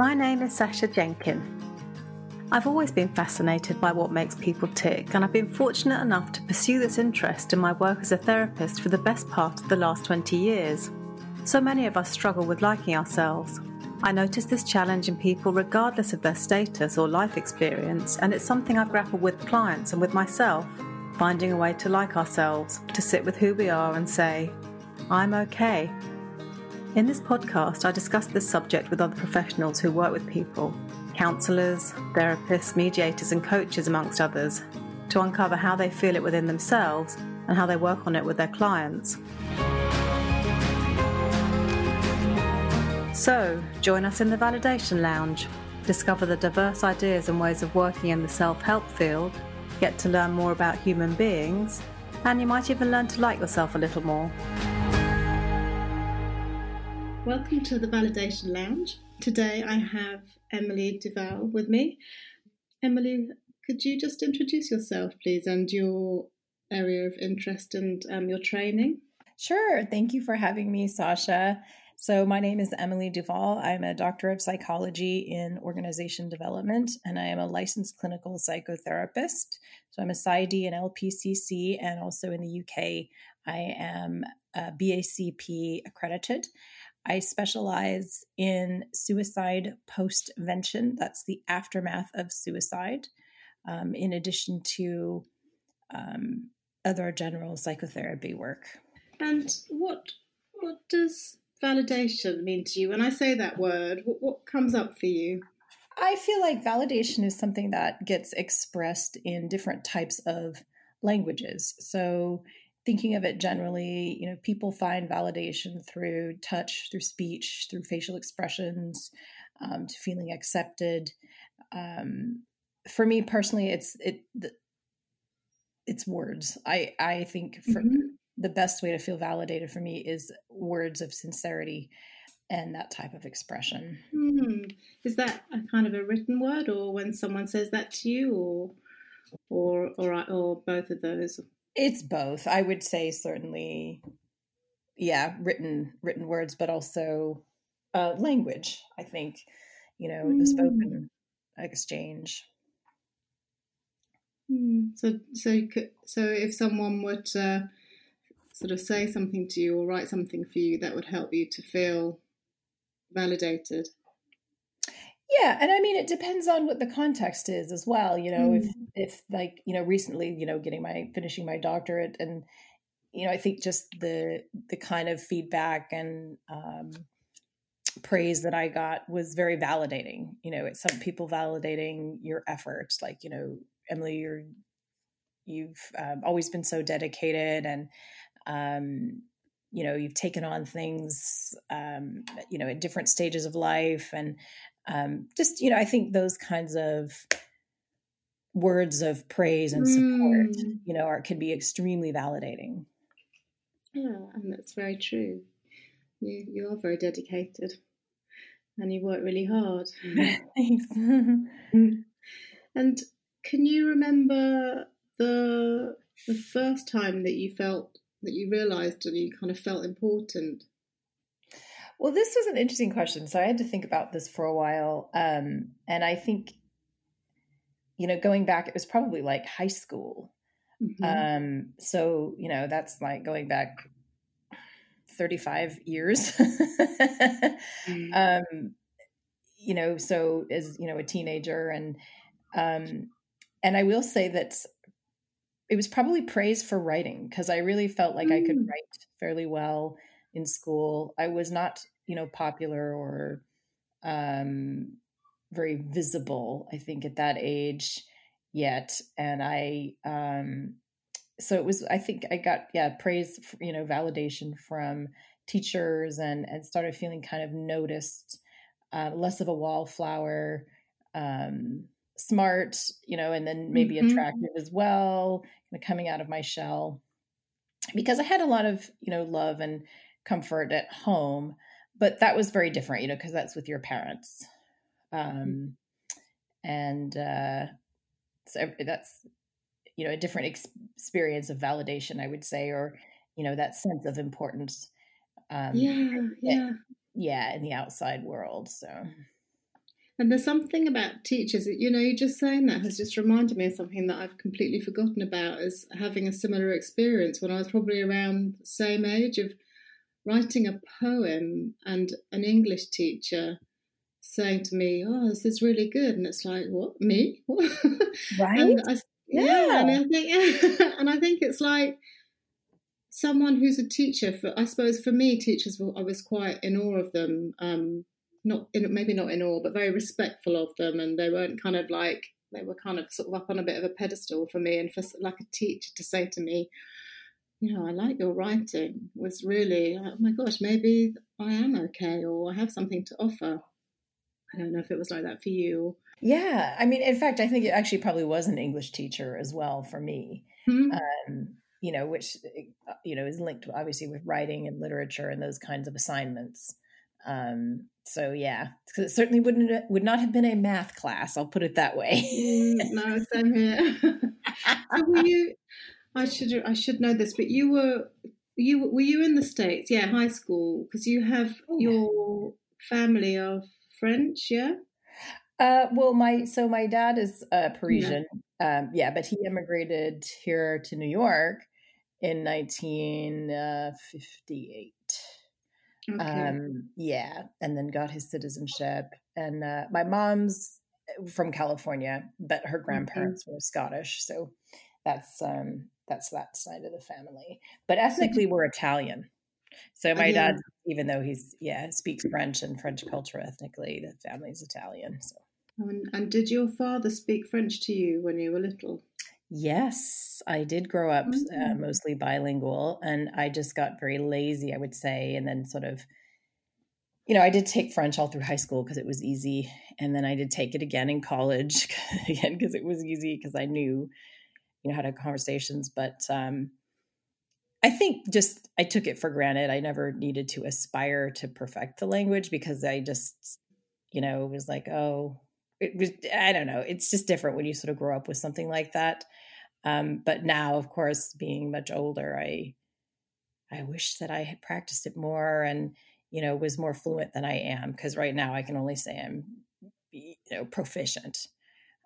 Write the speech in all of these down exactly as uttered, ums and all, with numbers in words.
My name is Sasha Jenkin. I've always been fascinated by what makes people tick, and I've been fortunate enough to pursue this interest in my work as a therapist for the best part of the last twenty years. So many of us struggle with liking ourselves. I notice this challenge in people regardless of their status or life experience, and it's something I've grappled with clients and with myself, finding a way to like ourselves, to sit with who we are and say, I'm okay. In this podcast, I discuss this subject with other professionals who work with people. Counsellors, therapists, mediators and coaches amongst others, to uncover how they feel it within themselves and how they work on it with their clients. So, join us in the Validation Lounge, discover the diverse ideas and ways of working in the self-help field, get to learn more about human beings, and you might even learn to like yourself a little more. Welcome to the Validation Lounge. Today I have Emily Duval with me. Emily, could you just introduce yourself, please, and your area of interest and um, your training? Sure. Thank you for having me, Sasha. So my name is Emily Duval. I'm a doctor of psychology in organization development, and I am a licensed clinical psychotherapist. So I'm a PsyD and L P C C, and also in the U K, I am uh, B A C P accredited. I specialize in suicide postvention. That's the aftermath of suicide, um, in addition to um, other general psychotherapy work. And what what does validation mean to you? When I say that word, what, what comes up for you? I feel like validation is something that gets expressed in different types of languages. So thinking of it generally, you know, people find validation through touch, through speech, through facial expressions, um, to feeling accepted. Um, for me personally, it's it it's words. I I think for, mm-hmm. the best way to feel validated for me is words of sincerity and that type of expression. Mm. Is that a kind of a written word, or when someone says that to you, or or or, or both of those? It's both. I would say certainly, yeah, written written words, but also uh, language, I think, you know, mm. the spoken exchange. Mm. So, so, so if someone would uh, sort of say something to you or write something for you, that would help you to feel validated. Yeah. And I mean, it depends on what the context is as well. You know, mm. if, if like, you know, recently, you know, getting my, finishing my doctorate, and, you know, I think just the, the kind of feedback and um, praise that I got was very validating. You know, it's some people validating your efforts, like, you know, Emily, you're, you've um, always been so dedicated, and, um, you know, you've taken on things, um, you know, at different stages of life, and, Um, just, you know, I think those kinds of words of praise and support, mm. you know, are, can be extremely validating. Yeah, and that's very true. You you are very dedicated, and you work really hard. Thanks. And can you remember the the first time that you felt that you realised that you kind of felt important? Well, this was an interesting question. So I had to think about this for a while. Um, and I think, you know, going back, it was probably like high school. Mm-hmm. Um, so, you know, that's like going back thirty-five years. mm-hmm. um, you know, so as, you know, a teenager, and, um, and I will say that it was probably praise for writing, because I really felt like mm-hmm. I could write fairly well in school. I was not, you know, popular or um, very visible, I think, at that age yet. And I, um, so it was, I think I got, yeah, praise, you know, validation from teachers, and, and started feeling kind of noticed, uh, less of a wallflower, um, smart, you know, and then maybe mm-hmm. attractive as well, kind of coming out of my shell, because I had a lot of, you know, love and comfort at home, but that was very different, you know, because that's with your parents. Um, and uh, so that's, you know, a different ex- experience of validation, I would say, or, you know, that sense of importance. Um, yeah, yeah. It, yeah, in the outside world, so. And there's something about teachers, you know, you just saying that has just reminded me of something that I've completely forgotten about, is having a similar experience when I was probably around the same age, of writing a poem and an English teacher saying to me, oh, this is really good. And it's like, what, me? What? Right? And I, yeah. yeah. And I think, yeah. And I think it's like someone who's a teacher, for, I suppose for me, teachers, I was quite in awe of them, um, not in, maybe not in awe, but very respectful of them, and they weren't kind of like, they were kind of sort of up on a bit of a pedestal for me. And for like a teacher to say to me, you know, I like your writing, was really, oh my gosh, maybe I am okay, or I have something to offer. I don't know if it was like that for you. Yeah, I mean, in fact, I think it actually probably was an English teacher as well for me. Mm-hmm. Um, you know, which you know is linked obviously with writing and literature and those kinds of assignments. Um, so yeah, because it certainly wouldn't, would not have been a math class. I'll put it that way. mm, no, same here. So were you, I should, I should know this, but you were, you, were you in the States? Yeah. High school. Cause you have oh, your yeah. family are French. Yeah. Uh, well, my, so my dad is uh, Parisian. Yeah. Um, yeah, but he immigrated here to New York in nineteen fifty-eight. Okay. Um, yeah. And then got his citizenship. And, uh, my mom's from California, but her grandparents mm-hmm. were Scottish. So that's, um, that's that side of the family, but ethnically we're Italian. So my oh, yeah. dad, even though he's, yeah, speaks French and French culture ethnically, the family's Italian. So. And, and did your father speak French to you when you were little? Yes, I did grow up uh, mostly bilingual, and I just got very lazy, I would say. And then sort of, you know, I did take French all through high school because it was easy. And then I did take it again in college again because it was easy, because I knew, you know, how to have conversations. But um, I think just I took it for granted. I never needed to aspire to perfect the language because I just, you know, was like, oh, it was, I don't know. It's just different when you sort of grow up with something like that. Um, but now, of course, being much older, I, I wish that I had practiced it more and, you know, was more fluent than I am. Cause right now I can only say I'm, you know, proficient,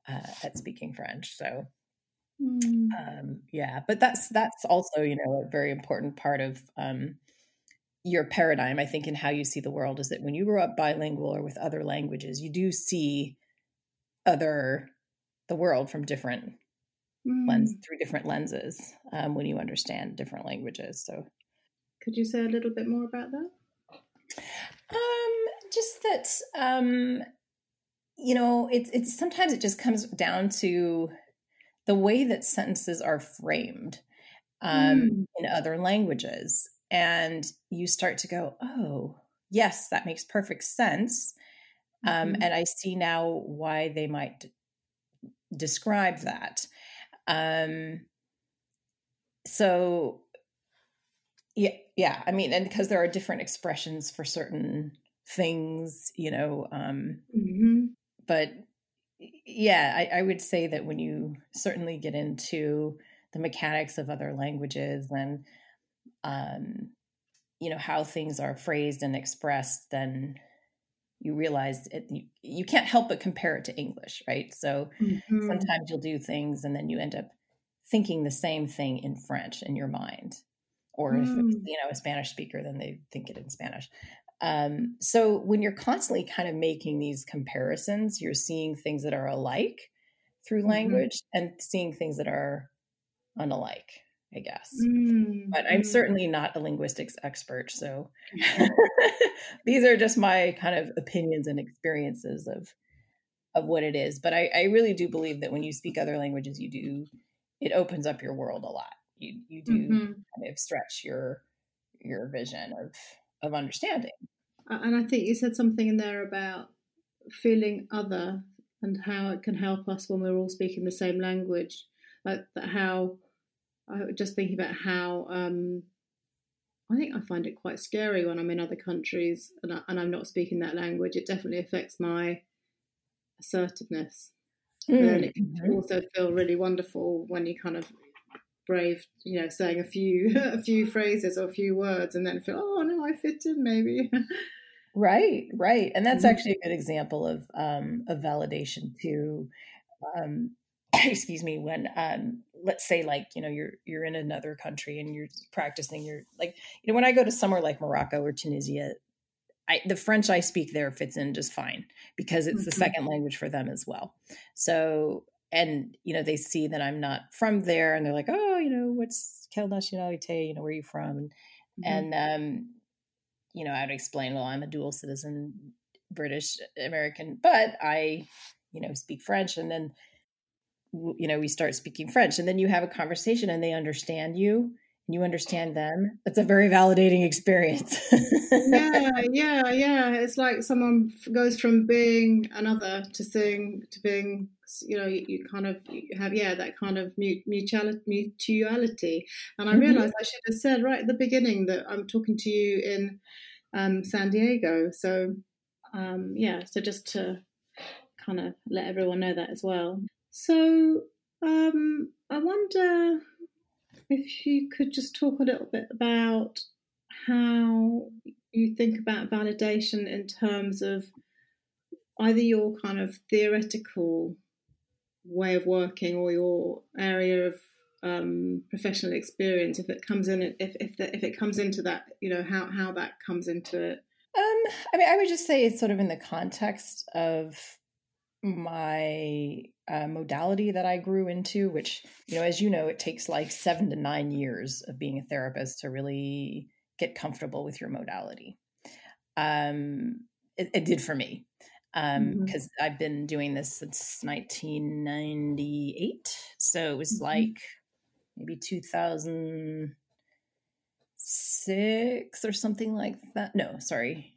uh, at speaking French. So, mm. um, yeah, but that's, that's also, you know, a very important part of, um, your paradigm, I think, in how you see the world, is that when you grow up bilingual or with other languages, you do see other, the world from different mm. lens, through different lenses, um, when you understand different languages. So could you say a little bit more about that? Um, just that, um, you know, it's, it's sometimes it just comes down to the way that sentences are framed, um, mm. in other languages. And you start to go, oh, yes, that makes perfect sense. Um, mm-hmm. And I see now why they might d- describe that. Um, so, yeah, yeah. I mean, and because there are different expressions for certain things, you know. Um, mm-hmm. But yeah, I, I would say that when you certainly get into the mechanics of other languages and, um, you know, how things are phrased and expressed, then you realize it, you, you can't help but compare it to English, right? So mm-hmm. sometimes you'll do things and then you end up thinking the same thing in French in your mind, or mm. if it's, you know, a Spanish speaker, then they think it in Spanish. Um, so when you're constantly kind of making these comparisons, you're seeing things that are alike through mm-hmm. language and seeing things that are unalike, I guess. Mm, but I'm mm. certainly not a linguistics expert. So these are just my kind of opinions and experiences of, of what it is. But I, I really do believe that when you speak other languages, you do, it opens up your world a lot. You you do mm-hmm. kind of stretch your, your vision of, of understanding. And I think you said something in there about feeling other and how it can help us when we're all speaking the same language, like that how, I was just thinking about how um, I think I find it quite scary when I'm in other countries and, I, and I'm not speaking that language. It definitely affects my assertiveness. Mm. And then it can also feel really wonderful when you kind of brave, you know, saying a few a few phrases or a few words and then feel, oh, no, I fit in maybe. Right, right. And that's actually a good example of, um, of validation too. Um, excuse me, when, um, let's say like, you know, you're, you're in another country and you're practicing your, like, you know, when I go to somewhere like Morocco or Tunisia, I, the French I speak there fits in just fine because it's mm-hmm. the second language for them as well. So, and, you know, they see that I'm not from there and they're like, oh, you know, what's quelle nationalité, you know, where are you from? Mm-hmm. And, um, you know, I'd explain, well, I'm a dual citizen, British American, but I, you know, speak French. And then, you know, we start speaking French and then you have a conversation and they understand you and you understand them. It's a very validating experience. yeah, yeah, yeah. It's like someone goes from being another to seeing, to being, you know, you, you kind of you have, yeah, that kind of mutuality. And I realized mm-hmm. I should have said right at the beginning that I'm talking to you in um, San Diego. So, um, yeah, so just to kind of let everyone know that as well. So um, I wonder if you could just talk a little bit about how you think about validation in terms of either your kind of theoretical way of working or your area of um, professional experience, if it comes in, if if, the, if it comes into that, you know, how, how that comes into it. Um, I mean, I would just say it's sort of in the context of my uh, modality that I grew into, which, you know, as you know, it takes like seven to nine years of being a therapist to really get comfortable with your modality. Um, it, it did for me. Um, because mm-hmm. I've been doing this since nineteen ninety-eight. So it was mm-hmm. like maybe two thousand six or something like that. No, sorry.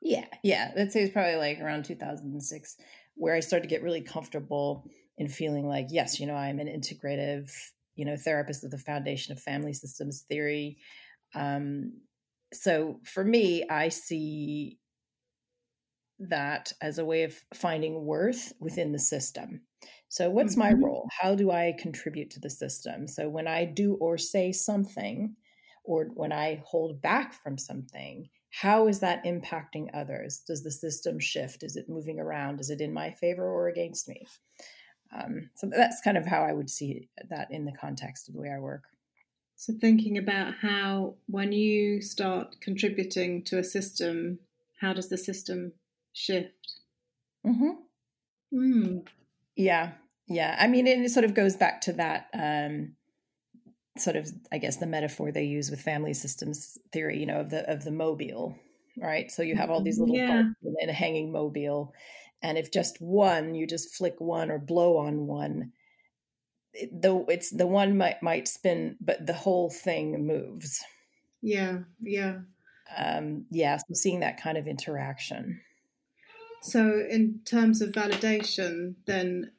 Yeah. Yeah. Let's say it's probably like around two thousand six where I started to get really comfortable in feeling like, yes, you know, I'm an integrative, you know, therapist with the foundation of family systems theory. Um, so for me, I see that as a way of finding worth within the system. So what's mm-hmm. my role? How do I contribute to the system? So when I do or say something, or when I hold back from something, how is that impacting others? Does the system shift? Is it moving around? Is it in my favor or against me? Um, so that's kind of how I would see that in the context of the way I work. So thinking about how, when you start contributing to a system, how does the system shift? Mm-hmm. Mm. Yeah. Yeah. I mean, it sort of goes back to that um, sort of, I guess, the metaphor they use with family systems theory, you know, of the, of the mobile, right? So you have all these little yeah. parts in a hanging mobile. And if just one, you just flick one or blow on one, it, the, it's the one might, might spin, but the whole thing moves. Yeah. Yeah. Um, yeah. So seeing that kind of interaction. So in terms of validation, then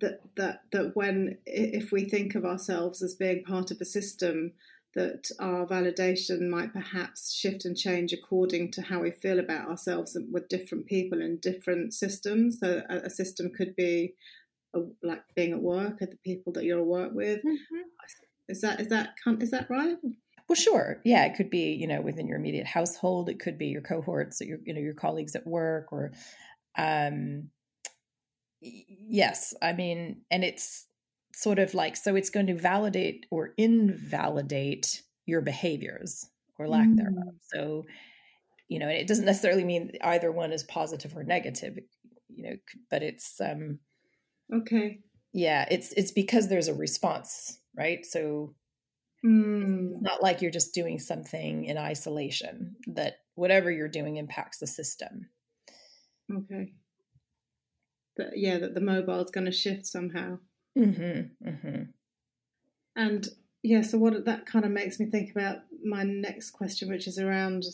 that that that when if we think of ourselves as being part of a system, that our validation might perhaps shift and change according to how we feel about ourselves with different people in different systems. So a, a system could be a, like being at work, at the people that you're at work with. Mm-hmm. Is that is that is that right? Well, sure. Yeah. It could be, you know, within your immediate household, it could be your cohorts, your, you know, your colleagues at work or, um, yes. I mean, and it's sort of like, so it's going to validate or invalidate your behaviors or lack mm. thereof. So, you know, and it doesn't necessarily mean either one is positive or negative, you know, but it's, um, okay. Yeah. It's, it's because there's a response, right? So, Mm. it's not like you're just doing something in isolation, that whatever you're doing impacts the system. Okay. But yeah, that the mobile is going to shift somehow. Mm-hmm. Mm-hmm. And yeah, so what that kind of makes me think about my next question, which is around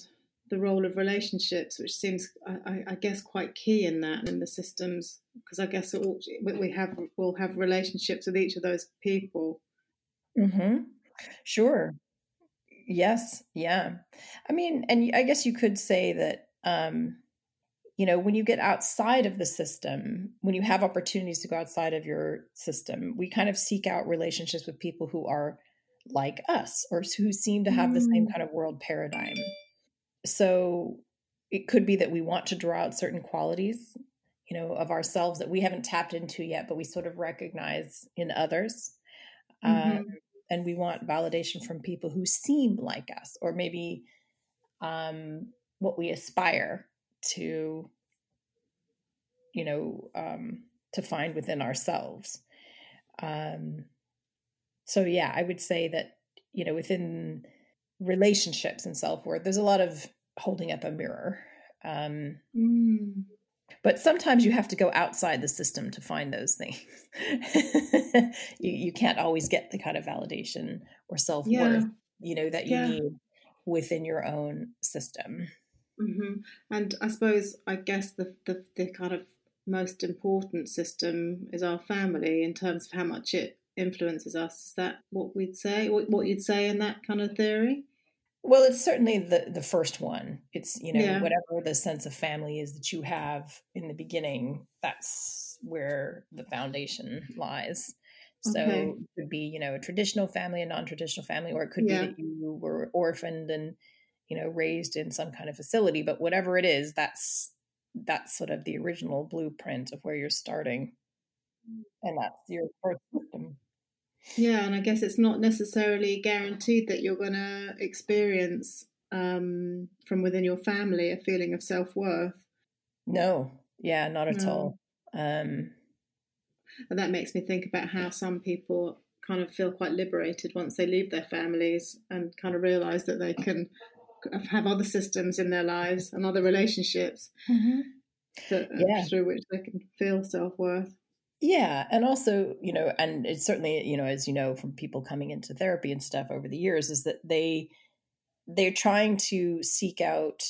the role of relationships, which seems, I, I guess, quite key in that, in the systems, because I guess all, we have, we'll have relationships with each of those people. Mm-hmm. Sure. Yes. Yeah. I mean, and I guess you could say that, um, you know, when you get outside of the system, when you have opportunities to go outside of your system, we kind of seek out relationships with people who are like us or who seem to have mm. the same kind of world paradigm. So it could be that we want to draw out certain qualities, you know, of ourselves that we haven't tapped into yet, but we sort of recognize in others. Mm-hmm. Um, and we want validation from people who seem like us, or maybe um, what we aspire to, you know, um, to find within ourselves. Um, so yeah, I would say that, you know, within relationships and self-worth, there's a lot of holding up a mirror. Um, mm. But sometimes you have to go outside the system to find those things. you, you can't always get the kind of validation or self-worth, yeah. you know, that you yeah. need within your own system. Mm-hmm. And I suppose, I guess the, the, the kind of most important system is our family in terms of how much it influences us. Is that what we'd say, what, what you'd say in that kind of theory? Well, it's certainly the, the first one. It's, you know, yeah. whatever the sense of family is that you have in the beginning, that's where the foundation lies. So okay. it could be, you know, a traditional family, a non-traditional family, or it could yeah. be that you were orphaned and, you know, raised in some kind of facility. But whatever it is, that's, that's sort of the original blueprint of where you're starting. And that's your first system. Yeah, and I guess it's not necessarily guaranteed that you're going to experience um, from within your family a feeling of self-worth. No, yeah, not at no. all. Um, and that makes me think about how some people kind of feel quite liberated once they leave their families and kind of realise that they can have other systems in their lives and other relationships mm-hmm. that, yeah. through which they can feel self-worth. Yeah. And also, you know, and it's certainly, you know, as you know, from people coming into therapy and stuff over the years, is that they, they're trying to seek out,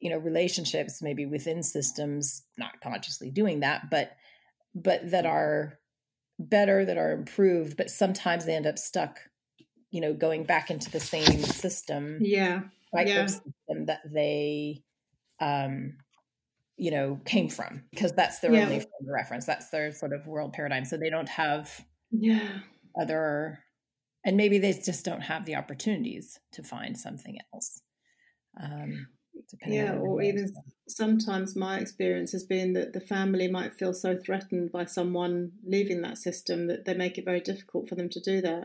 you know, relationships, maybe within systems, not consciously doing that, but, but that are better, that are improved, but sometimes they end up stuck, you know, going back into the same system. Yeah. yeah. System that they, um, you know, came from, because that's their yeah. only frame of reference. That's their sort of world paradigm. So they don't have yeah. other, and maybe they just don't have the opportunities to find something else. Um, yeah, or even is. Sometimes my experience has been that the family might feel so threatened by someone leaving that system that they make it very difficult for them to do that.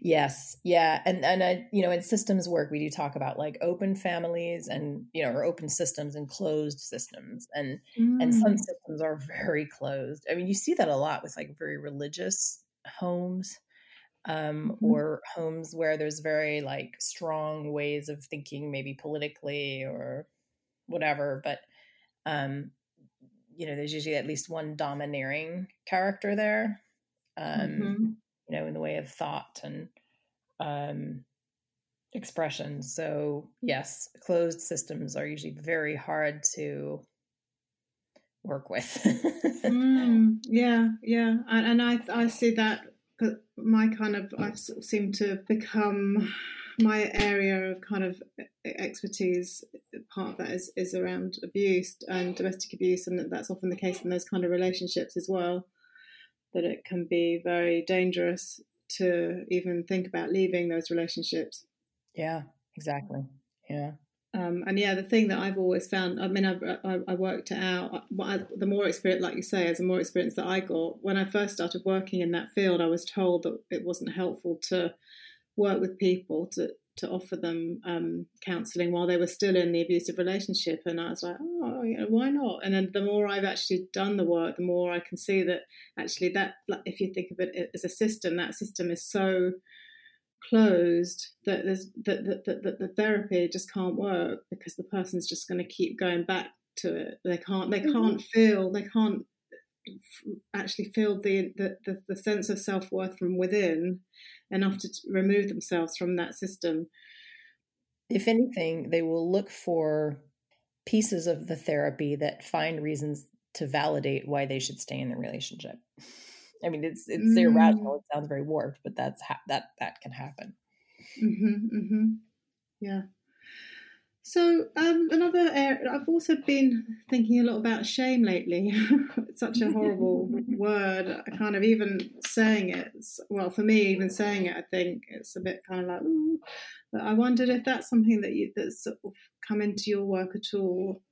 Yes. Yeah. And, and, I, you know, in systems work, we do talk about like open families and, you know, or open systems and closed systems, and, mm. and some systems are very closed. I mean, you see that a lot with like very religious homes, um, mm. or homes where there's very like strong ways of thinking, maybe politically or whatever, but, um, you know, there's usually at least one domineering character there. Um, mm-hmm. you know, in the way of thought and um, expression. So yes, closed systems are usually very hard to work with. mm, yeah, yeah. And, and I I see that my kind of, I've sort of seemed to become, my area of kind of expertise, part of that is, is around abuse and domestic abuse. And that's often the case in those kind of relationships as well, that it can be very dangerous to even think about leaving those relationships. Yeah, exactly. Yeah. Um, and yeah, the thing that I've always found, I mean, I've, I, I worked it out. I, the more experience, like you say, as the more experience that I got, when I first started working in that field, I was told that it wasn't helpful to work with people to, to offer them um, counselling while they were still in the abusive relationship. And I was like, oh, you know, why not? And then the more I've actually done the work, the more I can see that actually that, if you think of it as a system, that system is so closed that there's, that, that, that, that the therapy just can't work, because the person's just going to keep going back to it. They can't, they can't feel, they can't actually feel the, the, the, the sense of self-worth from within enough to remove themselves from that system. If anything, they will look for pieces of the therapy that find reasons to validate why they should stay in the relationship. I mean, it's it's mm. irrational. It sounds very warped, but that's ha- that that can happen. Mm-hmm, mm-hmm. Yeah. So um, another area, I've also been thinking a lot about shame lately. It's such a horrible word. I kind of even saying it, well, for me, even saying it, I think it's a bit kind of like, ooh. But I wondered if that's something that you, that's sort of come into your work at all.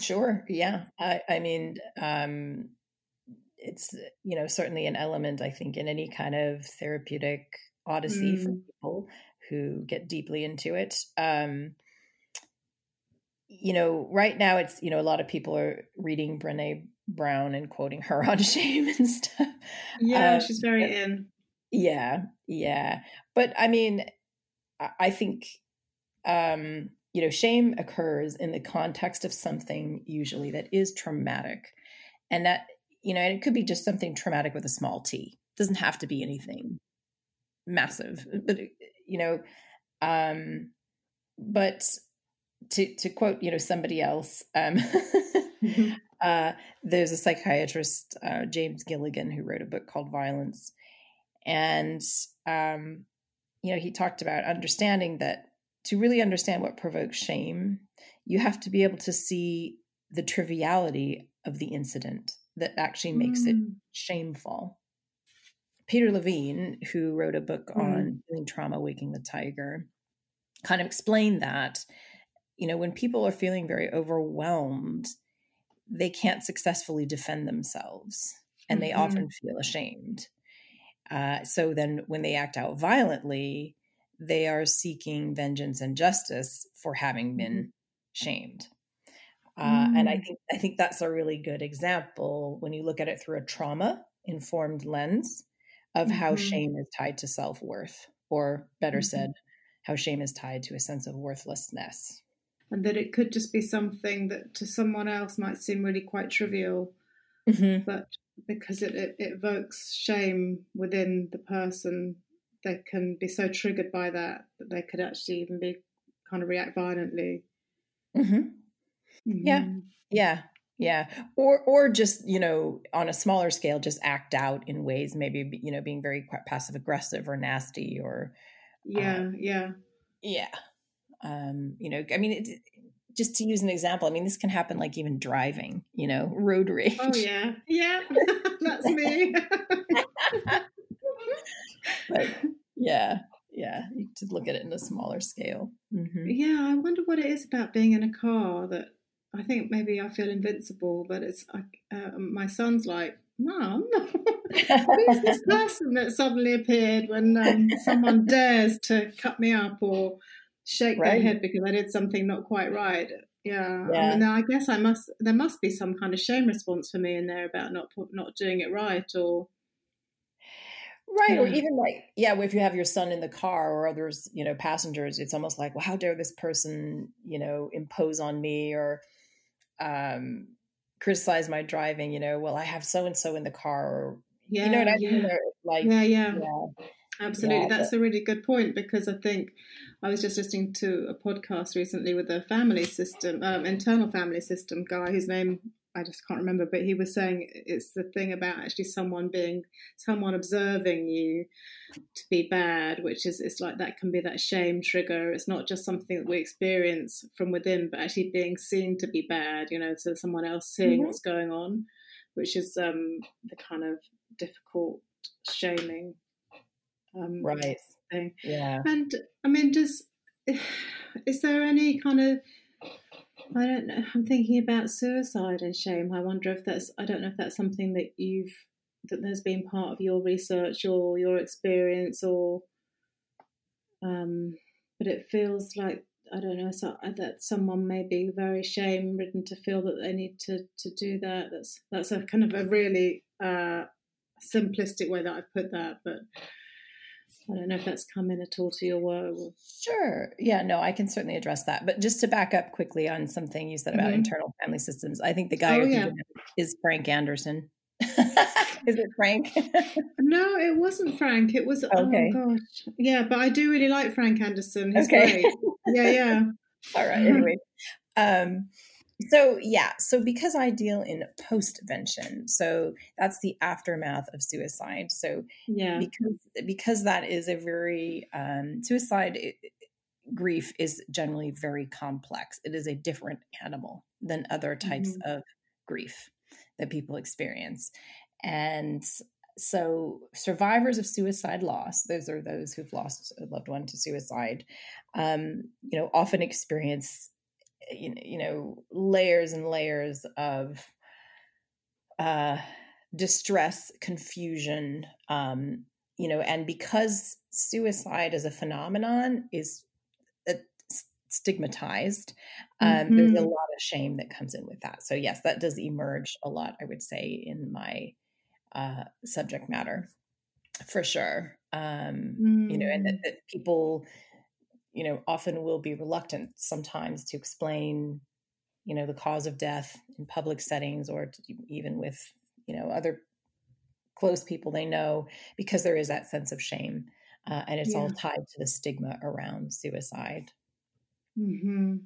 Sure. Yeah. I, I mean, um, it's, you know, certainly an element, I think, in any kind of therapeutic odyssey mm. for people who get deeply into it. Um, you know, right now it's, you know, a lot of people are reading Brene Brown and quoting her on shame and stuff. Yeah. Um, she's very but, in. Yeah. Yeah. But I mean, I, I think, um, you know, shame occurs in the context of something usually that is traumatic, and that, you know, it could be just something traumatic with a small T. It doesn't have to be anything massive, but, you know, um, but to, to quote, you know, somebody else, um, mm-hmm. uh, there's a psychiatrist, uh, James Gilligan, who wrote a book called Violence. And, um, you know, he talked about understanding that to really understand what provokes shame, you have to be able to see the triviality of the incident that actually makes mm. it shameful. Peter Levine, who wrote a book mm. on healing trauma, Waking the Tiger, kind of explained that, you know, when people are feeling very overwhelmed, they can't successfully defend themselves, and they mm-hmm. often feel ashamed. Uh, so then when they act out violently, they are seeking vengeance and justice for having been shamed. Uh, mm. And I think I think that's a really good example when you look at it through a trauma-informed lens of mm-hmm. how shame is tied to self-worth, or better mm-hmm. said, how shame is tied to a sense of worthlessness. And that it could just be something that to someone else might seem really quite trivial, mm-hmm. but because it, it, it evokes shame within the person, they can be so triggered by that that they could actually even be kind of react violently. Mm-hmm. Mm-hmm. Yeah. Yeah. Yeah. Or, or just, you know, on a smaller scale, just act out in ways, maybe, you know, being very passive aggressive or nasty or. Yeah. Um, yeah. Yeah. Um, you know, I mean, it, just to use an example, I mean, this can happen like even driving, you know, road rage. Oh yeah. Yeah. That's me. Like, yeah, yeah. You to look at it in a smaller scale. Mm-hmm. Yeah, I wonder what it is about being in a car that I think maybe I feel invincible, but it's uh, my son's like, Mom, who's this person that suddenly appeared when um, someone dares to cut me up or shake right. their head because I did something not quite right? Yeah, yeah. I mean, I guess I must. There must be some kind of shame response for me in there about not not doing it right or. Right. Yeah. Or even like, yeah, if you have your son in the car or others, you know, passengers, it's almost like, well, how dare this person, you know, impose on me or um, criticize my driving, you know, well, I have so-and-so in the car. Or, yeah, you know what I mean? Yeah. Like, yeah, yeah, yeah. Absolutely. Yeah, That's but... a really good point, because I think I was just listening to a podcast recently with a family system, um, internal family system guy whose name I just can't remember, but he was saying it's the thing about actually someone being, someone observing you to be bad, which is, it's like that can be that shame trigger. It's not just something that we experience from within, but actually being seen to be bad, you know, so someone else seeing mm-hmm. what's going on, which is um, the kind of difficult shaming um, right. thing. Yeah. And I mean, does, is there any kind of, I don't know. I'm thinking about suicide and shame. I wonder if that's, I don't know if that's something that you've, that has been part of your research or your experience or, um, but it feels like, I don't know, so, that someone may be very shame-ridden to feel that they need to, to do that. That's, that's a kind of a really uh, simplistic way that I've put that, but I don't know if that's come in at all to your work. Sure. Yeah, no, I can certainly address that. But just to back up quickly on something you said about mm-hmm. internal family systems, I think the guy oh, yeah. is Frank Anderson. Is it Frank? No, it wasn't Frank. It was, okay. oh, gosh. Yeah, but I do really like Frank Anderson. He's okay. great. Yeah, yeah. All right, anyway. Um, so, yeah, so because I deal in postvention, so that's the aftermath of suicide. So yeah. because, because that is a very, um, suicide, it, grief is generally very complex. It is a different animal than other types mm-hmm. of grief that people experience. And so survivors of suicide loss, those are those who've lost a loved one to suicide, um, you know, often experience, you know, layers and layers of uh, distress, confusion, um, you know, and because suicide as a phenomenon is uh, stigmatized, um, mm-hmm. there's a lot of shame that comes in with that. So yes, that does emerge a lot, I would say, in my uh, subject matter for sure. Um, mm. You know, and that, that people, you know, often will be reluctant sometimes to explain, you know, the cause of death in public settings or to, even with, you know, other close people they know, because there is that sense of shame. Uh, and it's yeah. all tied to the stigma around suicide. Mm-hmm.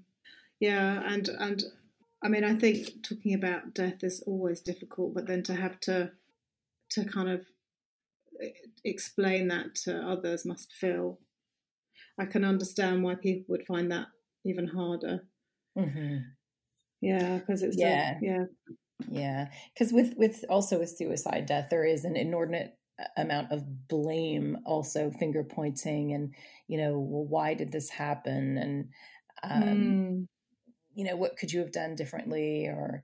Yeah. And, and I mean, I think talking about death is always difficult, but then to have to, to kind of explain that to others must feel, I can understand why people would find that even harder. Mm-hmm. Yeah. Cause it's, yeah. A, yeah. Yeah. Cause with, with also with suicide death, there is an inordinate amount of blame, also finger pointing and, you know, well, why did this happen? And, um, mm. you know, what could you have done differently? Or,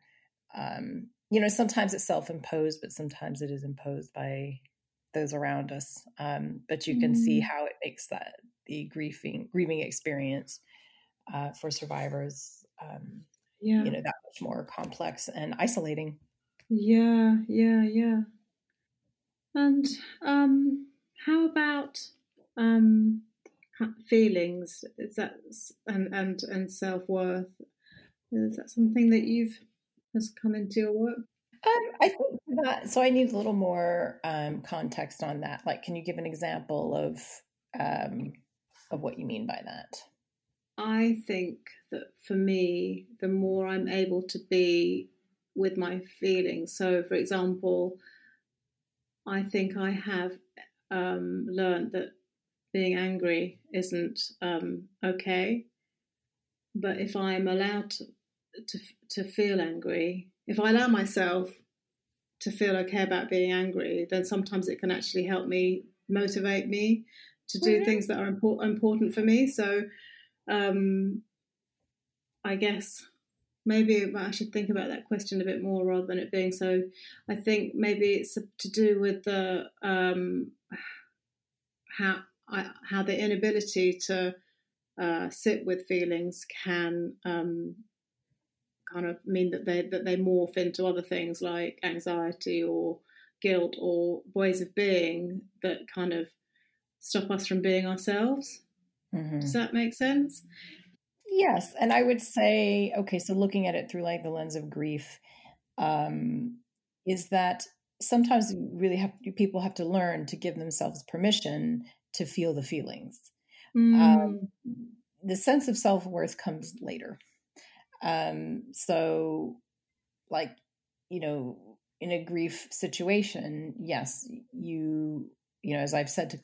um, you know, sometimes it's self-imposed, but sometimes it is imposed by those around us. Um, but you can mm. see how it makes that the grieving, grieving experience uh, for survivors, um, yeah. you know, that much more complex and isolating. Yeah, yeah, yeah. And um, how about um, feelings? Is that and and, and self-worth? Is that something that you've has come into your work? Um, I think that so. I need a little more um, context on that. Like, can you give an example of um, of what you mean by that? I think that for me, the more I'm able to be with my feelings. So, for example, I think I have um, learned that being angry isn't um, okay. But if I'm allowed to, to to feel angry, if I allow myself to feel okay about being angry, then sometimes it can actually help me, motivate me to do mm-hmm. things that are impor- important for me. So um, I guess maybe I should think about that question a bit more rather than it being so. I think maybe it's to do with the um, how I, how the inability to uh, sit with feelings can um, kind of mean that they that they morph into other things like anxiety or guilt or ways of being that kind of stop us from being ourselves. Mm-hmm. Does that make sense? Yes. And I would say, okay, so looking at it through like the lens of grief, um, is that sometimes really have people have to learn to give themselves permission to feel the feelings. Mm. Um, the sense of self-worth comes later. Um, so like, you know, in a grief situation, yes, you, you know, as I've said to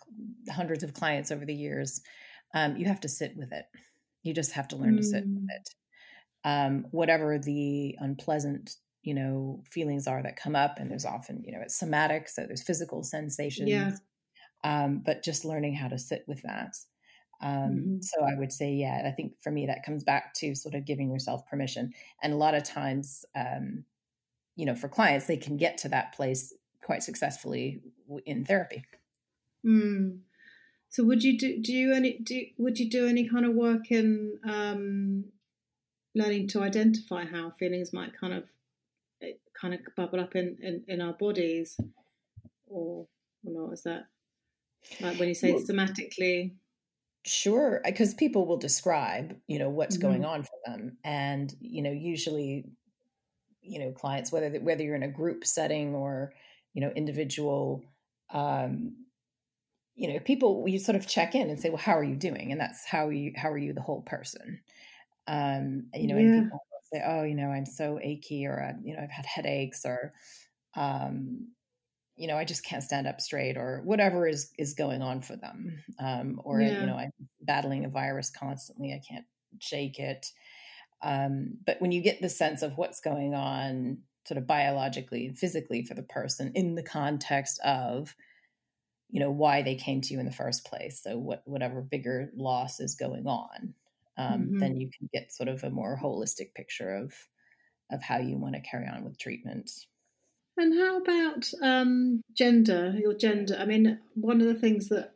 hundreds of clients over the years, um, you have to sit with it. You just have to learn mm. to sit with it. Um, whatever the unpleasant, you know, feelings are that come up, and there's often, you know, it's somatic, so there's physical sensations, yeah. um, but just learning how to sit with that. Um, mm-hmm. So I would say, yeah, I think for me that comes back to sort of giving yourself permission. And a lot of times, um, you know, for clients, they can get to that place quite successfully in therapy. Mm. So would you do, do you any, do, would you do any kind of work in um, learning to identify how feelings might kind of, kind of bubble up in, in, in our bodies or, or not? Is that like when you say well, somatically? Sure. Because people will describe, you know, what's mm-hmm. going on for them. And, you know, usually, you know, clients, whether, whether you're in a group setting or, you know, individual, um, you know, people, you sort of check in and say, well, how are you doing? And that's how you, how are you the whole person? Um, you know, yeah. and people say, oh, you know, I'm so achy, or, you know, I've had headaches, or, um, you know, I just can't stand up straight, or whatever is, is going on for them. Um, or, yeah. you know, I'm battling a virus constantly. I can't shake it. Um, but when you get the sense of what's going on sort of biologically and physically for the person in the context of, you know, why they came to you in the first place. So what, whatever bigger loss is going on, um, mm-hmm. then you can get sort of a more holistic picture of, of how you want to carry on with treatment. And how about um, gender, your gender? I mean, one of the things that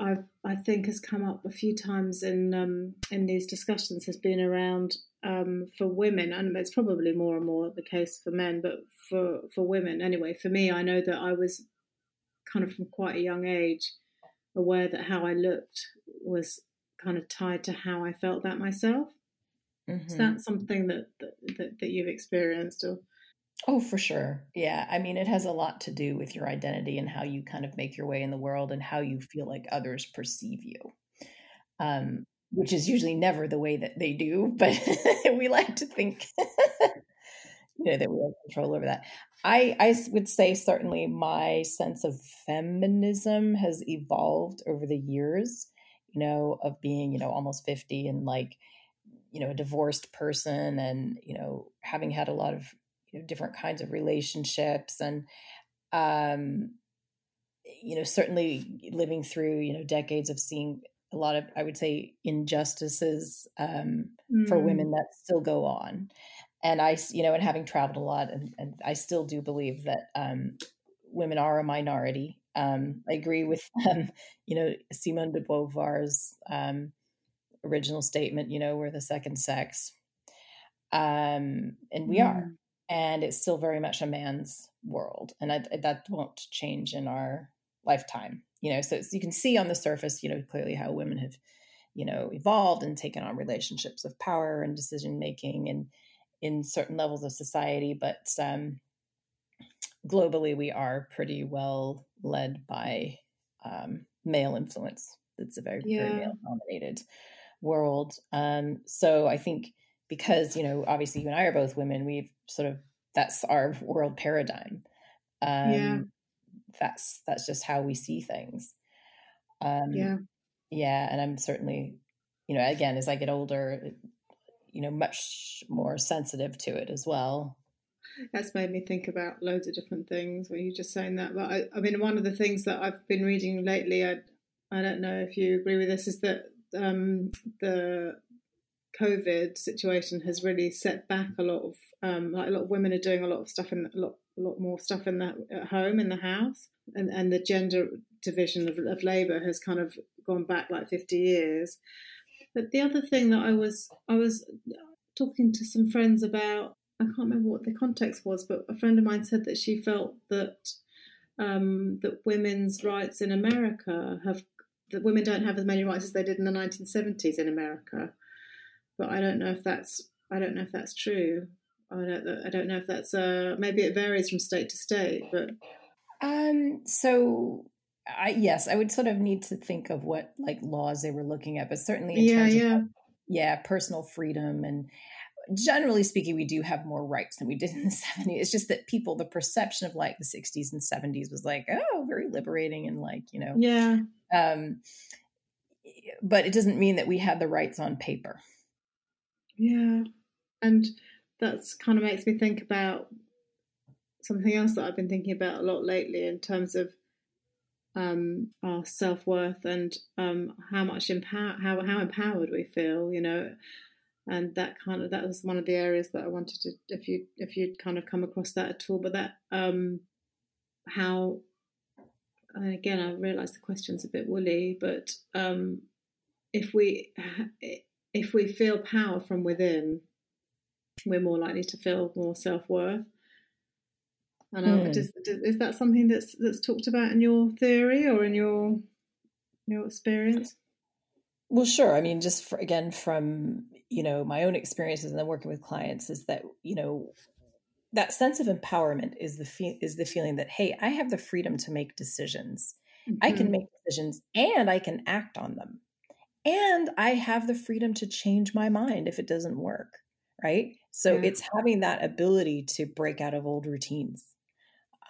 I I think has come up a few times in um, in these discussions has been around um, for women, and it's probably more and more the case for men, but for, for women anyway. For me, I know that I was kind of from quite a young age aware that how I looked was kind of tied to how I felt about myself. Mm-hmm. Is that something that, that, that you've experienced or... Oh, for sure. Yeah. I mean, it has a lot to do with your identity and how you kind of make your way in the world and how you feel like others perceive you, um, which is usually never the way that they do, but we like to think, you know, that we have control over that. I, I would say certainly my sense of feminism has evolved over the years, you know, of being, you know, almost fifty and like, you know, a divorced person and, you know, having had a lot of different kinds of relationships and, um, you know, certainly living through, you know, decades of seeing a lot of, I would say, injustices um, mm. for women that still go on. And I, you know, and having traveled a lot, and, and I still do believe that um, women are a minority. Um, I agree with, um, you know, Simone de Beauvoir's um, original statement, you know, we're the second sex. Um, and we mm. are. And it's still very much a man's world. And I, that won't change in our lifetime, you know, so it's, you can see on the surface, you know, clearly how women have, you know, evolved and taken on relationships of power and decision-making and in certain levels of society. But um, globally, we are pretty well led by um, male influence. It's a very, yeah. very male-dominated world. Um, so I think because, you know, obviously you and I are both women, we've sort of, that's our world paradigm. Um, yeah. That's, that's just how we see things. Um, yeah. Yeah. And I'm certainly, you know, again, as I get older, you know, much more sensitive to it as well. That's made me think about loads of different things when you're just saying that. But I, I mean, one of the things that I've been reading lately, I, I don't know if you agree with this, is that um, the COVID situation has really set back a lot of um, like a lot of women are doing a lot of stuff in a lot a lot more stuff in the at home in the house, and and the gender division of, of labour has kind of gone back like fifty years. But the other thing that I was I was talking to some friends about, I can't remember what the context was, but a friend of mine said that she felt that um, that women's rights in America have that women don't have as many rights as they did in the nineteen seventies in America. But I don't know if that's I don't know if that's true. I don't I don't know if that's uh maybe it varies from state to state. But um, so I yes, I would sort of need to think of what like laws they were looking at, but certainly in yeah, terms yeah. of yeah personal freedom, and generally speaking, we do have more rights than we did in the seventies. It's just that people, the perception of like the sixties and seventies was like, oh, very liberating and like, you know, yeah. Um, but it doesn't mean that we had the rights on paper. Yeah, and that's kind of makes me think about something else that I've been thinking about a lot lately in terms of um, our self-worth and um, how much empower how how empowered we feel, you know, and that kind of that was one of the areas that I wanted to if you if you'd kind of come across that at all, but that um, how and again I realise the question's a bit woolly, but um, if we. It, If we feel power from within, we're more likely to feel more self-worth. And mm. I, does, does, is that something that's that's talked about in your theory or in your your experience? Well, sure. I mean, just for, again, from you know my own experiences and then working with clients, is that you know that sense of empowerment is the fe- is the feeling that hey, I have the freedom to make decisions. Mm-hmm. I can make decisions and I can act on them. And I have the freedom to change my mind if it doesn't work, right? So yeah. It's having that ability to break out of old routines,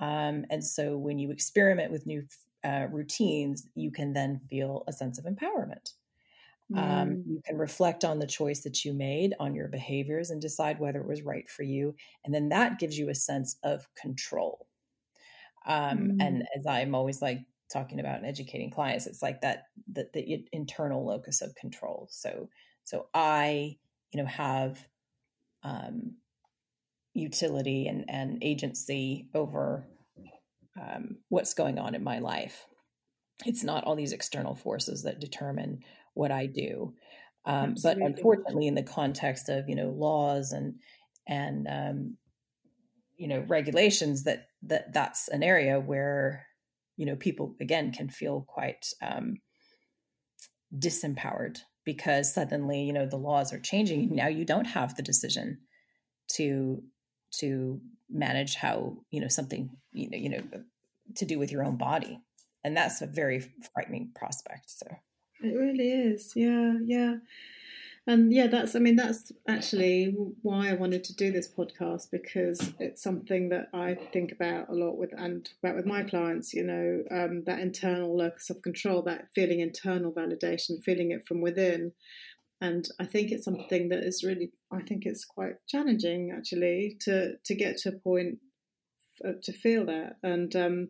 Um, and so when you experiment with new uh, routines, you can then feel a sense of empowerment. Mm. Um, you can reflect on the choice that you made, on your behaviors, and decide whether it was right for you. And then that gives you a sense of control. Um, mm. And as I'm always like talking about and educating clients, it's like that, that the internal locus of control. So, so I, you know, have, um, utility and, and agency over um, what's going on in my life. It's not all these external forces that determine what I do. Um, but unfortunately, in the context of, you know, laws and, and, um, you know, regulations, that, that that's an area where, you know, people again can feel quite um, disempowered, because suddenly, you know, the laws are changing. Now you don't have the decision to, to manage how, you know, something, you know, you know, to do with your own body. And that's a very frightening prospect. So it really is. Yeah. Yeah. And yeah, that's, I mean, that's actually why I wanted to do this podcast, because it's something that I think about a lot with, and talk about with my clients, you know, um, that internal locus of control, that feeling internal validation, feeling it from within. And I think it's something that is really, I think it's quite challenging actually to, to get to a point f- to feel that. And um,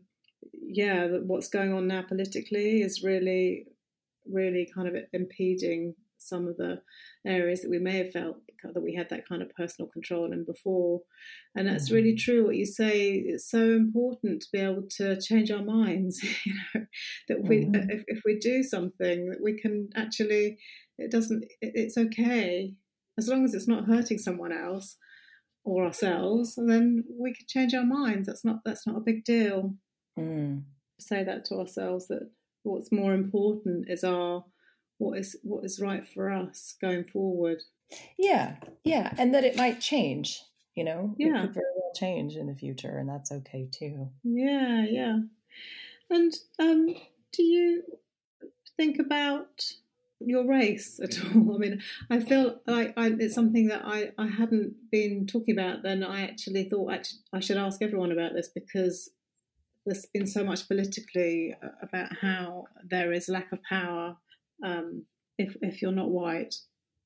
yeah, what's going on now politically is really, really kind of impeding some of the areas that we may have felt that we had that kind of personal control in before. And that's really true what you say. It's so important to be able to change our minds, you know, that we, mm-hmm. if, if we do something that we can actually, It doesn't, it's okay. As long as it's not hurting someone else or ourselves, and then we can change our minds. That's not, that's not a big deal. Mm. Say that to ourselves, that what's more important is our, what is, what is right for us going forward. Yeah. Yeah. And that it might change, you know, yeah. It could very well change in the future, and that's okay too. Yeah. Yeah. And um, do you think about your race at all? I mean, I feel like I, it's something that I, I hadn't been talking about. Then I actually thought I, I should ask everyone about this, because there's been so much politically about how there is lack of power um, if if you're not white,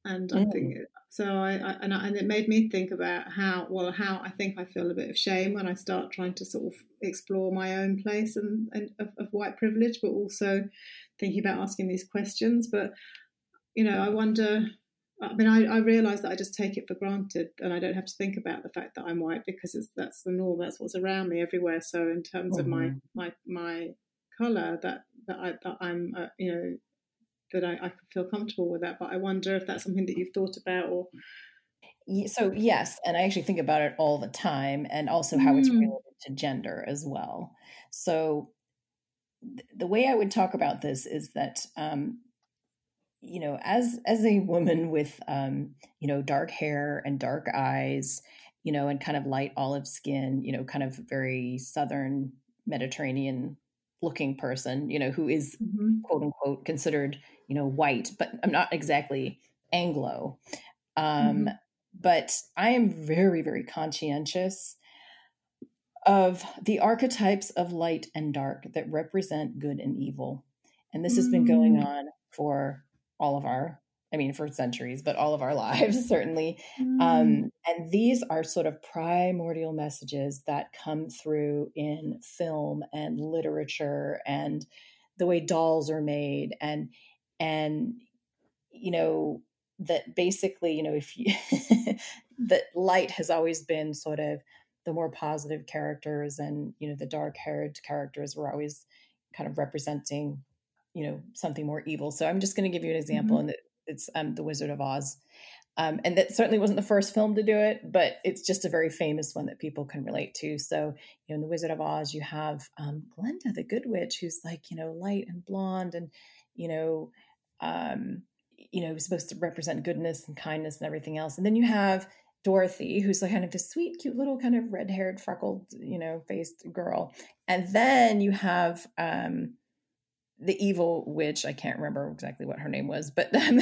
and mm. I think so. I, I, and I and it made me think about how well how I think I feel a bit of shame when I start trying to sort of explore my own place and, and of, of white privilege, but also thinking about asking these questions. But, you know, I wonder, I mean, I, I realise that I just take it for granted, and I don't have to think about the fact that I'm white, because it's, that's the norm, that's what's around me everywhere. So in terms oh, of my, my, my colour, that, that, I, that I'm, uh, you know, that I, I feel comfortable with that. But I wonder if that's something that you've thought about or... So, yes, and I actually think about it all the time, and also how mm. it's related to gender as well. So... the way I would talk about this is that, um, you know, as, as a woman with, um, you know, dark hair and dark eyes, you know, and kind of light olive skin, you know, kind of very Southern Mediterranean looking person, you know, who is mm-hmm. quote unquote considered, you know, white, but I'm not exactly Anglo. Um, mm-hmm. But I am very, very conscientious of the archetypes of light and dark that represent good and evil. And this has been going on for all of our, I mean, for centuries, but all of our lives, certainly. Mm. Um, and these are sort of primordial messages that come through in film and literature and the way dolls are made. And, and, you know, that basically, you know, if you, that light has always been sort of the more positive characters, and, you know, the dark haired characters were always kind of representing, you know, something more evil. So I'm just going to give you an example, mm-hmm. and it's um, The Wizard of Oz. Um, and that certainly wasn't the first film to do it, but it's just a very famous one that people can relate to. So, you know, in The Wizard of Oz, you have um, Glinda, the Good Witch, who's like, you know, light and blonde and, you know, um, you know, supposed to represent goodness and kindness and everything else. And then you have Dorothy, who's like kind of this sweet, cute little kind of red-haired, freckled, you know, faced girl. And then you have um, the evil witch. I can't remember exactly what her name was, but um,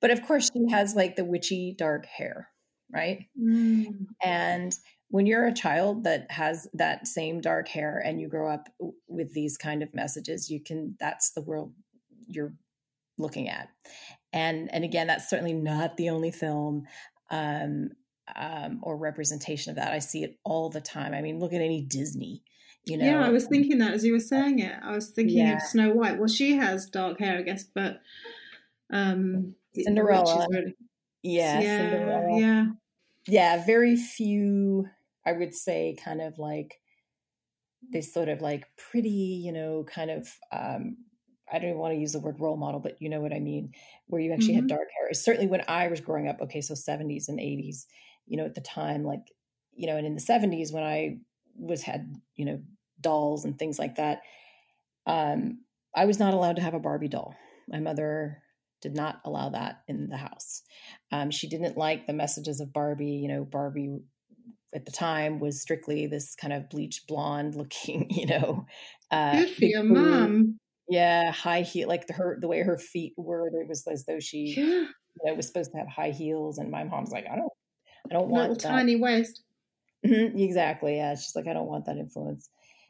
but of course she has like the witchy dark hair, right? Mm. And when you're a child that has that same dark hair and you grow up with these kind of messages, you can, that's the world you're looking at. And, and again, that's certainly not the only film, um, um, or representation of that. I see it all the time. I mean, look at any Disney, you know? Yeah. I was thinking that as you were saying it, I was thinking yeah. of Snow White. Well, she has dark hair, I guess, but, um, Cinderella. Really... Yeah, yeah. Cinderella. Yeah. Yeah. Very few, I would say, kind of like this sort of like pretty, you know, kind of, um, I don't even want to use the word role model, but you know what I mean, where you actually mm-hmm. had dark hair. Certainly when I was growing up, okay, so seventies and eighties, you know, at the time, like, you know, and in the seventies when I was had, you know, dolls and things like that, um, I was not allowed to have a Barbie doll. My mother did not allow that in the house. Um, she didn't like the messages of Barbie. You know, Barbie at the time was strictly this kind of bleached blonde looking, you know. Uh, Good for your mom. Yeah, high heel, like the, her, the way her feet were, it was as though she yeah. you know, was supposed to have high heels. And my mom's like, I don't, I don't want that. Little tiny waist. Exactly. Yeah. She's like, I don't want that influence.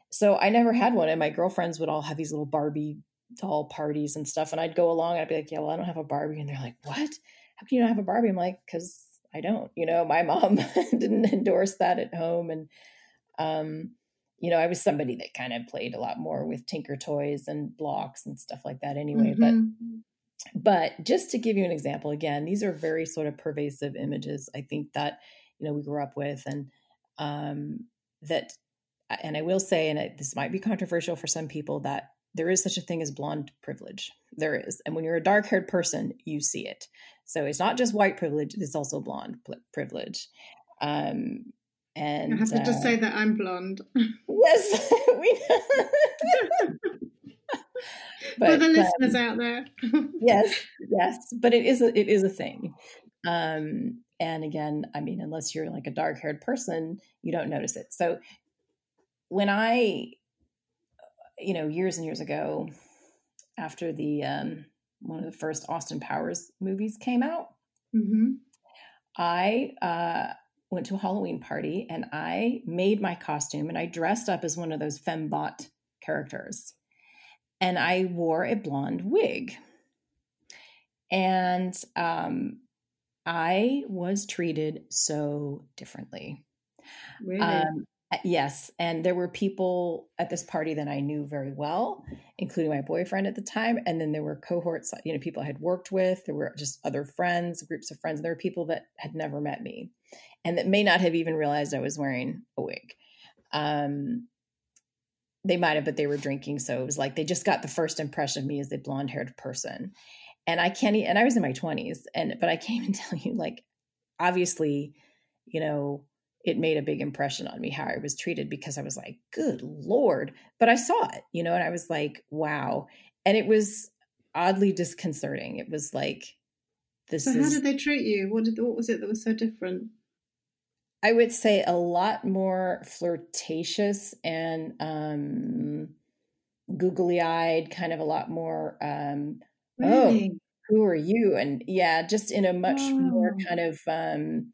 So I never had one. And my girlfriends would all have these little Barbie doll parties and stuff. And I'd go along and I'd be like, yeah, well, I don't have a Barbie. And they're like, what? How can you not have a Barbie? I'm like, cause I don't, you know, my mom didn't endorse that at home. And, um, you know, I was somebody that kind of played a lot more with Tinker Toys and blocks and stuff like that anyway. Mm-hmm. But, but just to give you an example, again, these are very sort of pervasive images, I think, that, you know, we grew up with. And, um, that, and I will say, and I, this might be controversial for some people, that there is such a thing as blonde privilege. There is. And when you're a dark haired person, you see it. So it's not just white privilege. It's also blonde privilege. Um, And I have to uh, just say that I'm blonde. Yes, we but, for the listeners um, out there. Yes, yes, but it is a, it is a thing. Um, and again, I mean, unless you're like a dark-haired person, you don't notice it. So when I, you know, years and years ago, after the um, one of the first Austin Powers movies came out, mm-hmm. I. Uh, went to a Halloween party and I made my costume and I dressed up as one of those fembot characters and I wore a blonde wig and, um, I was treated so differently. Really? Um, yes. And there were people at this party that I knew very well, including my boyfriend at the time. And then there were cohorts, you know, people I had worked with, there were just other friends, groups of friends, and there were people that had never met me. And that may not have even realized I was wearing a wig. Um, they might have, but they were drinking. So it was like they just got the first impression of me as the blonde-haired person. And I can't, and I was in my twenties. And but I came and tell you, like, obviously, you know, it made a big impression on me how I was treated because I was like, good Lord. But I saw it, you know, and I was like, wow. And it was oddly disconcerting. It was like, this so is. So how did they treat you? What did what was it that was so different? I would say a lot more flirtatious and um, googly-eyed, kind of a lot more, um, really? Oh, who are you? And yeah, just in a much oh. more kind of um,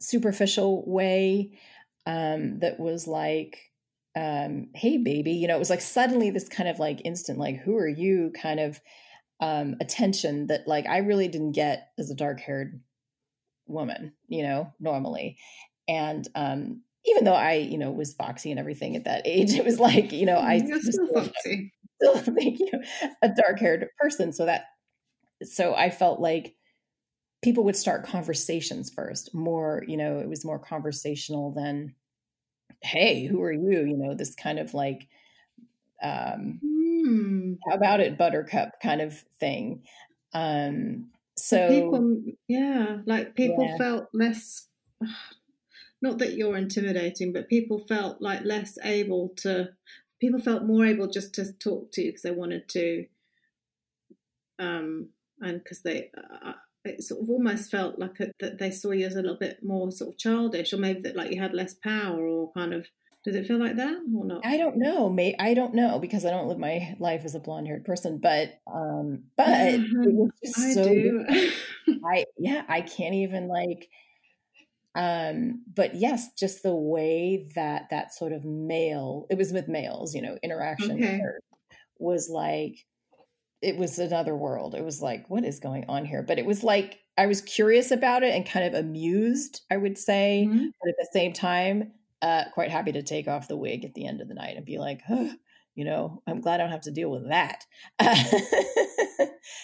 superficial way um, that was like, um, hey, baby, you know, it was like suddenly this kind of like instant, like, who are you kind of um, attention that like I really didn't get as a dark-haired woman, you know, normally. And, um, even though I, you know, was foxy and everything at that age, it was like, you know, I You're still, foxy. still think you know, a dark haired person. So that, so I felt like people would start conversations first more, you know, it was more conversational than, hey, who are you? You know, this kind of like, um, mm. how about it, buttercup kind of thing. Um, So, so people, yeah, like people yeah. felt less, not that you're intimidating, but people felt like less able to, people felt more able just to talk to you because they wanted to, um, and because they, uh, it sort of almost felt like a, that they saw you as a little bit more sort of childish, or maybe that like you had less power or kind of. Does it feel like that or not? I don't know. May I don't know because I don't live my life as a blonde-haired person. But, um, but uh-huh. it was just I so. Do. I yeah. I can't even like. Um, but yes, just the way that that sort of male, it was with males, you know, interaction okay. was like, it was another world. It was like, what is going on here? But it was like, I was curious about it and kind of amused, I would say, mm-hmm. but at the same time, uh, quite happy to take off the wig at the end of the night and be like, oh, you know, I'm glad I don't have to deal with that.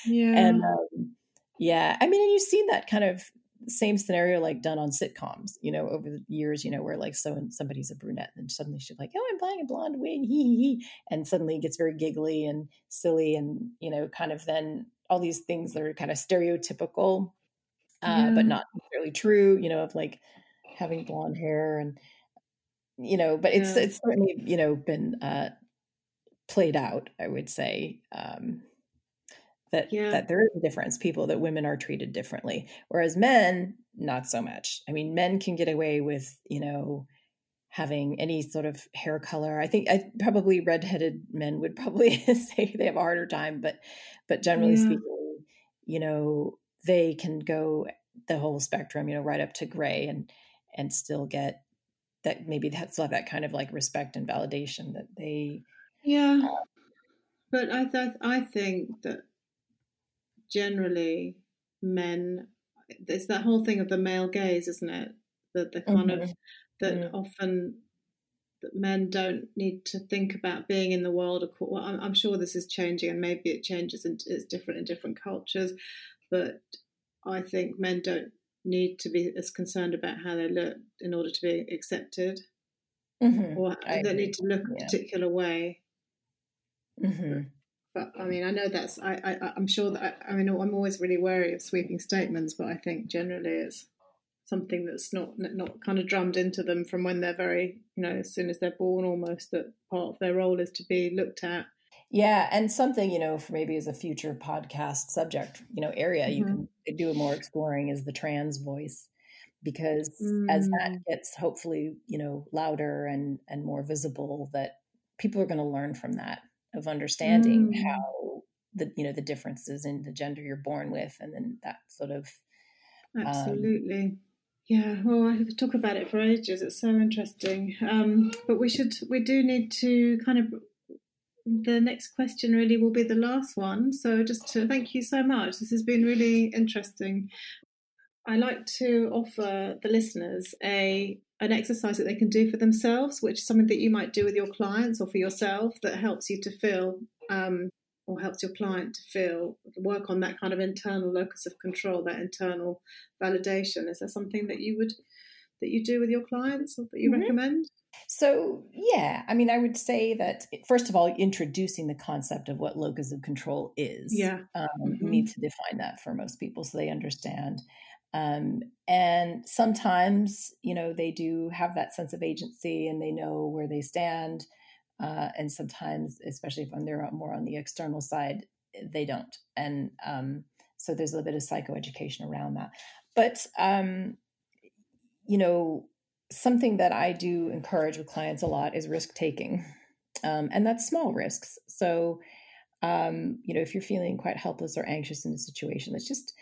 yeah. And um, yeah, I mean, and you've seen that kind of same scenario like done on sitcoms, you know, over the years, you know, where like so somebody's a brunette and suddenly she's like, oh, I'm buying a blonde wig, hee hee hee, and suddenly gets very giggly and silly, and you know, kind of then all these things that are kind of stereotypical, uh, yeah. but not necessarily true, you know, of like having blonde hair and you know, but it's yeah. it's certainly you know been uh, played out, I would say. Um, That, yeah. that there is a difference, people, that women are treated differently. Whereas men, not so much. I mean, men can get away with, you know, having any sort of hair color. I think I probably redheaded men would probably say they have a harder time, but, but generally yeah. speaking, you know, they can go the whole spectrum, you know, right up to gray and, and still get that, maybe that's still have that kind of like respect and validation that they. Yeah. Uh, but I, th- I think that, generally, men, it's that whole thing of the male gaze, isn't it? That the kind mm-hmm. of, that mm. often that men don't need to think about being in the world. Of, well, I'm, I'm sure this is changing and maybe it changes and it's different in different cultures. But I think men don't need to be as concerned about how they look in order to be accepted. Mm-hmm. Or I they agree. Need to look yeah. a particular way. Mm-hmm. But I mean, I know that's, I, I, I'm sure that, I, I mean, I'm always really wary of sweeping statements, but I think generally it's something that's not not kind of drummed into them from when they're very, you know, as soon as they're born almost, that part of their role is to be looked at. Yeah. And something, you know, for maybe as a future podcast subject, you know, area mm-hmm. you can do more exploring is the trans voice, because mm. as that gets hopefully, you know, louder and, and more visible, that people are going to learn from that. Of understanding mm. how the you know the differences in the gender you're born with, and then that sort of absolutely um, yeah. Well, I could talk about it for ages. It's so interesting. Um, but we should we do need to kind of the next question really will be the last one. So just to thank you so much. This has been really interesting. I like to offer the listeners a. an exercise that they can do for themselves, which is something that you might do with your clients or for yourself that helps you to feel um, or helps your client to feel, work on that kind of internal locus of control, that internal validation. Is there something that you would, that you do with your clients or that you mm-hmm. recommend? So, yeah, I mean, I would say that, first of all, introducing the concept of what locus of control is. Yeah. Um, mm-hmm. You need to define that for most people so they understand. Um, and sometimes, you know, they do have that sense of agency and they know where they stand. Uh, and sometimes, especially if they're more on the external side, they don't. And um, so there's a bit of psychoeducation around that. But, um, you know, something that I do encourage with clients a lot is risk taking. Um, and that's small risks. So, um, you know, if you're feeling quite helpless or anxious in a situation, that's just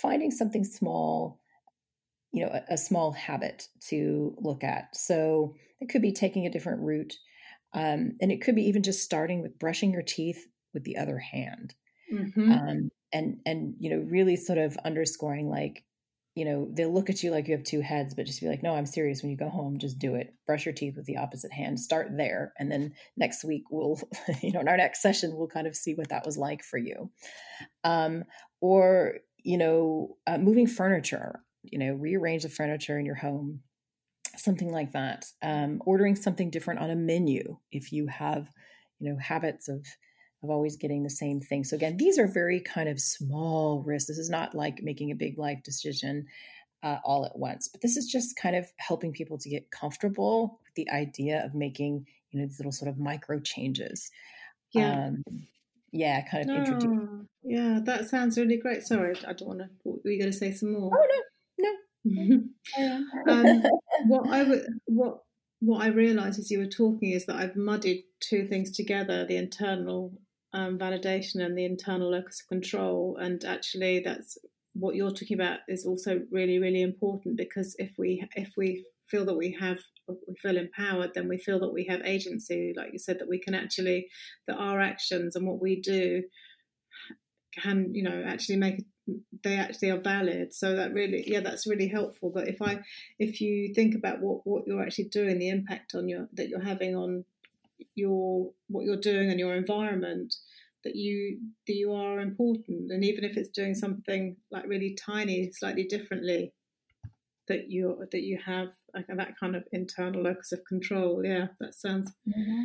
finding something small, you know, a, a small habit to look at. So it could be taking a different route. Um, and it could be even just starting with brushing your teeth with the other hand. Mm-hmm. Um, and, and, you know, really sort of underscoring like, you know, they'll look at you like you have two heads, but just be like, no, I'm serious. When you go home, just do it. Brush your teeth with the opposite hand. Start there. And then next week we'll, you know, in our next session, we'll kind of see what that was like for you. Um, or, you know, uh, moving furniture, you know, rearrange the furniture in your home, something like that. Um, ordering something different on a menu if you have, you know, habits of of always getting the same thing. So again, these are very kind of small risks. This is not like making a big life decision uh, all at once, but this is just kind of helping people to get comfortable with the idea of making, you know, these little sort of micro changes. Yeah. Um, Yeah, kind of oh, introduce. Yeah, that sounds really great. Sorry, I don't want to. Were you going to say some more? Oh no, no. Mm-hmm. um, what I w- what what I realised as you were talking is that I've muddied two things together: the internal um, validation and the internal locus of control. And actually, that's what you're talking about is also really, really important, because if we if we feel that we have we feel empowered, then we feel that we have agency, like you said, that we can actually, that our actions and what we do can, you know, actually make, they actually are valid. So that really, yeah, that's really helpful. But if I if you think about what what you're actually doing, the impact on your that you're having on your what you're doing and your environment, that you that you are important, and even if it's doing something like really tiny, slightly differently, that you that you have like that kind of internal locus of control. Yeah, that sounds mm-hmm.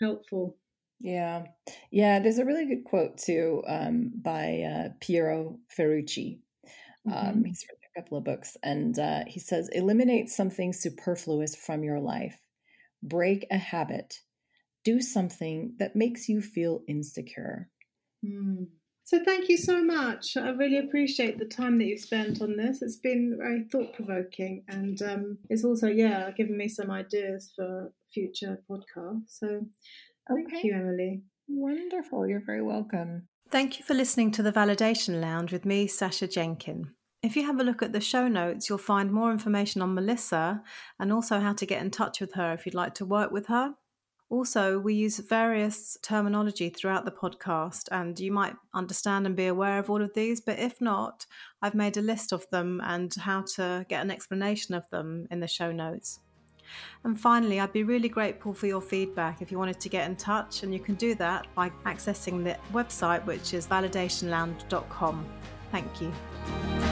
helpful. Yeah, yeah. There's a really good quote too um, by uh, Piero Ferrucci. Um, mm-hmm. He's written a couple of books, and uh, he says, "Eliminate something superfluous from your life. Break a habit. Do something that makes you feel insecure." Mm. So thank you so much. I really appreciate the time that you've spent on this. It's been very thought-provoking, and um, it's also, yeah, given me some ideas for future podcasts. So thank okay. you, Emily. Wonderful. You're very welcome. Thank you for listening to The Validation Lounge with me, Sasha Jenkin. If you have a look at the show notes, you'll find more information on Melissa and also how to get in touch with her if you'd like to work with her. Also, we use various terminology throughout the podcast, and you might understand and be aware of all of these, but if not, I've made a list of them and how to get an explanation of them in the show notes. And finally, I'd be really grateful for your feedback if you wanted to get in touch, and you can do that by accessing the website, which is validation lounge dot com. Thank you.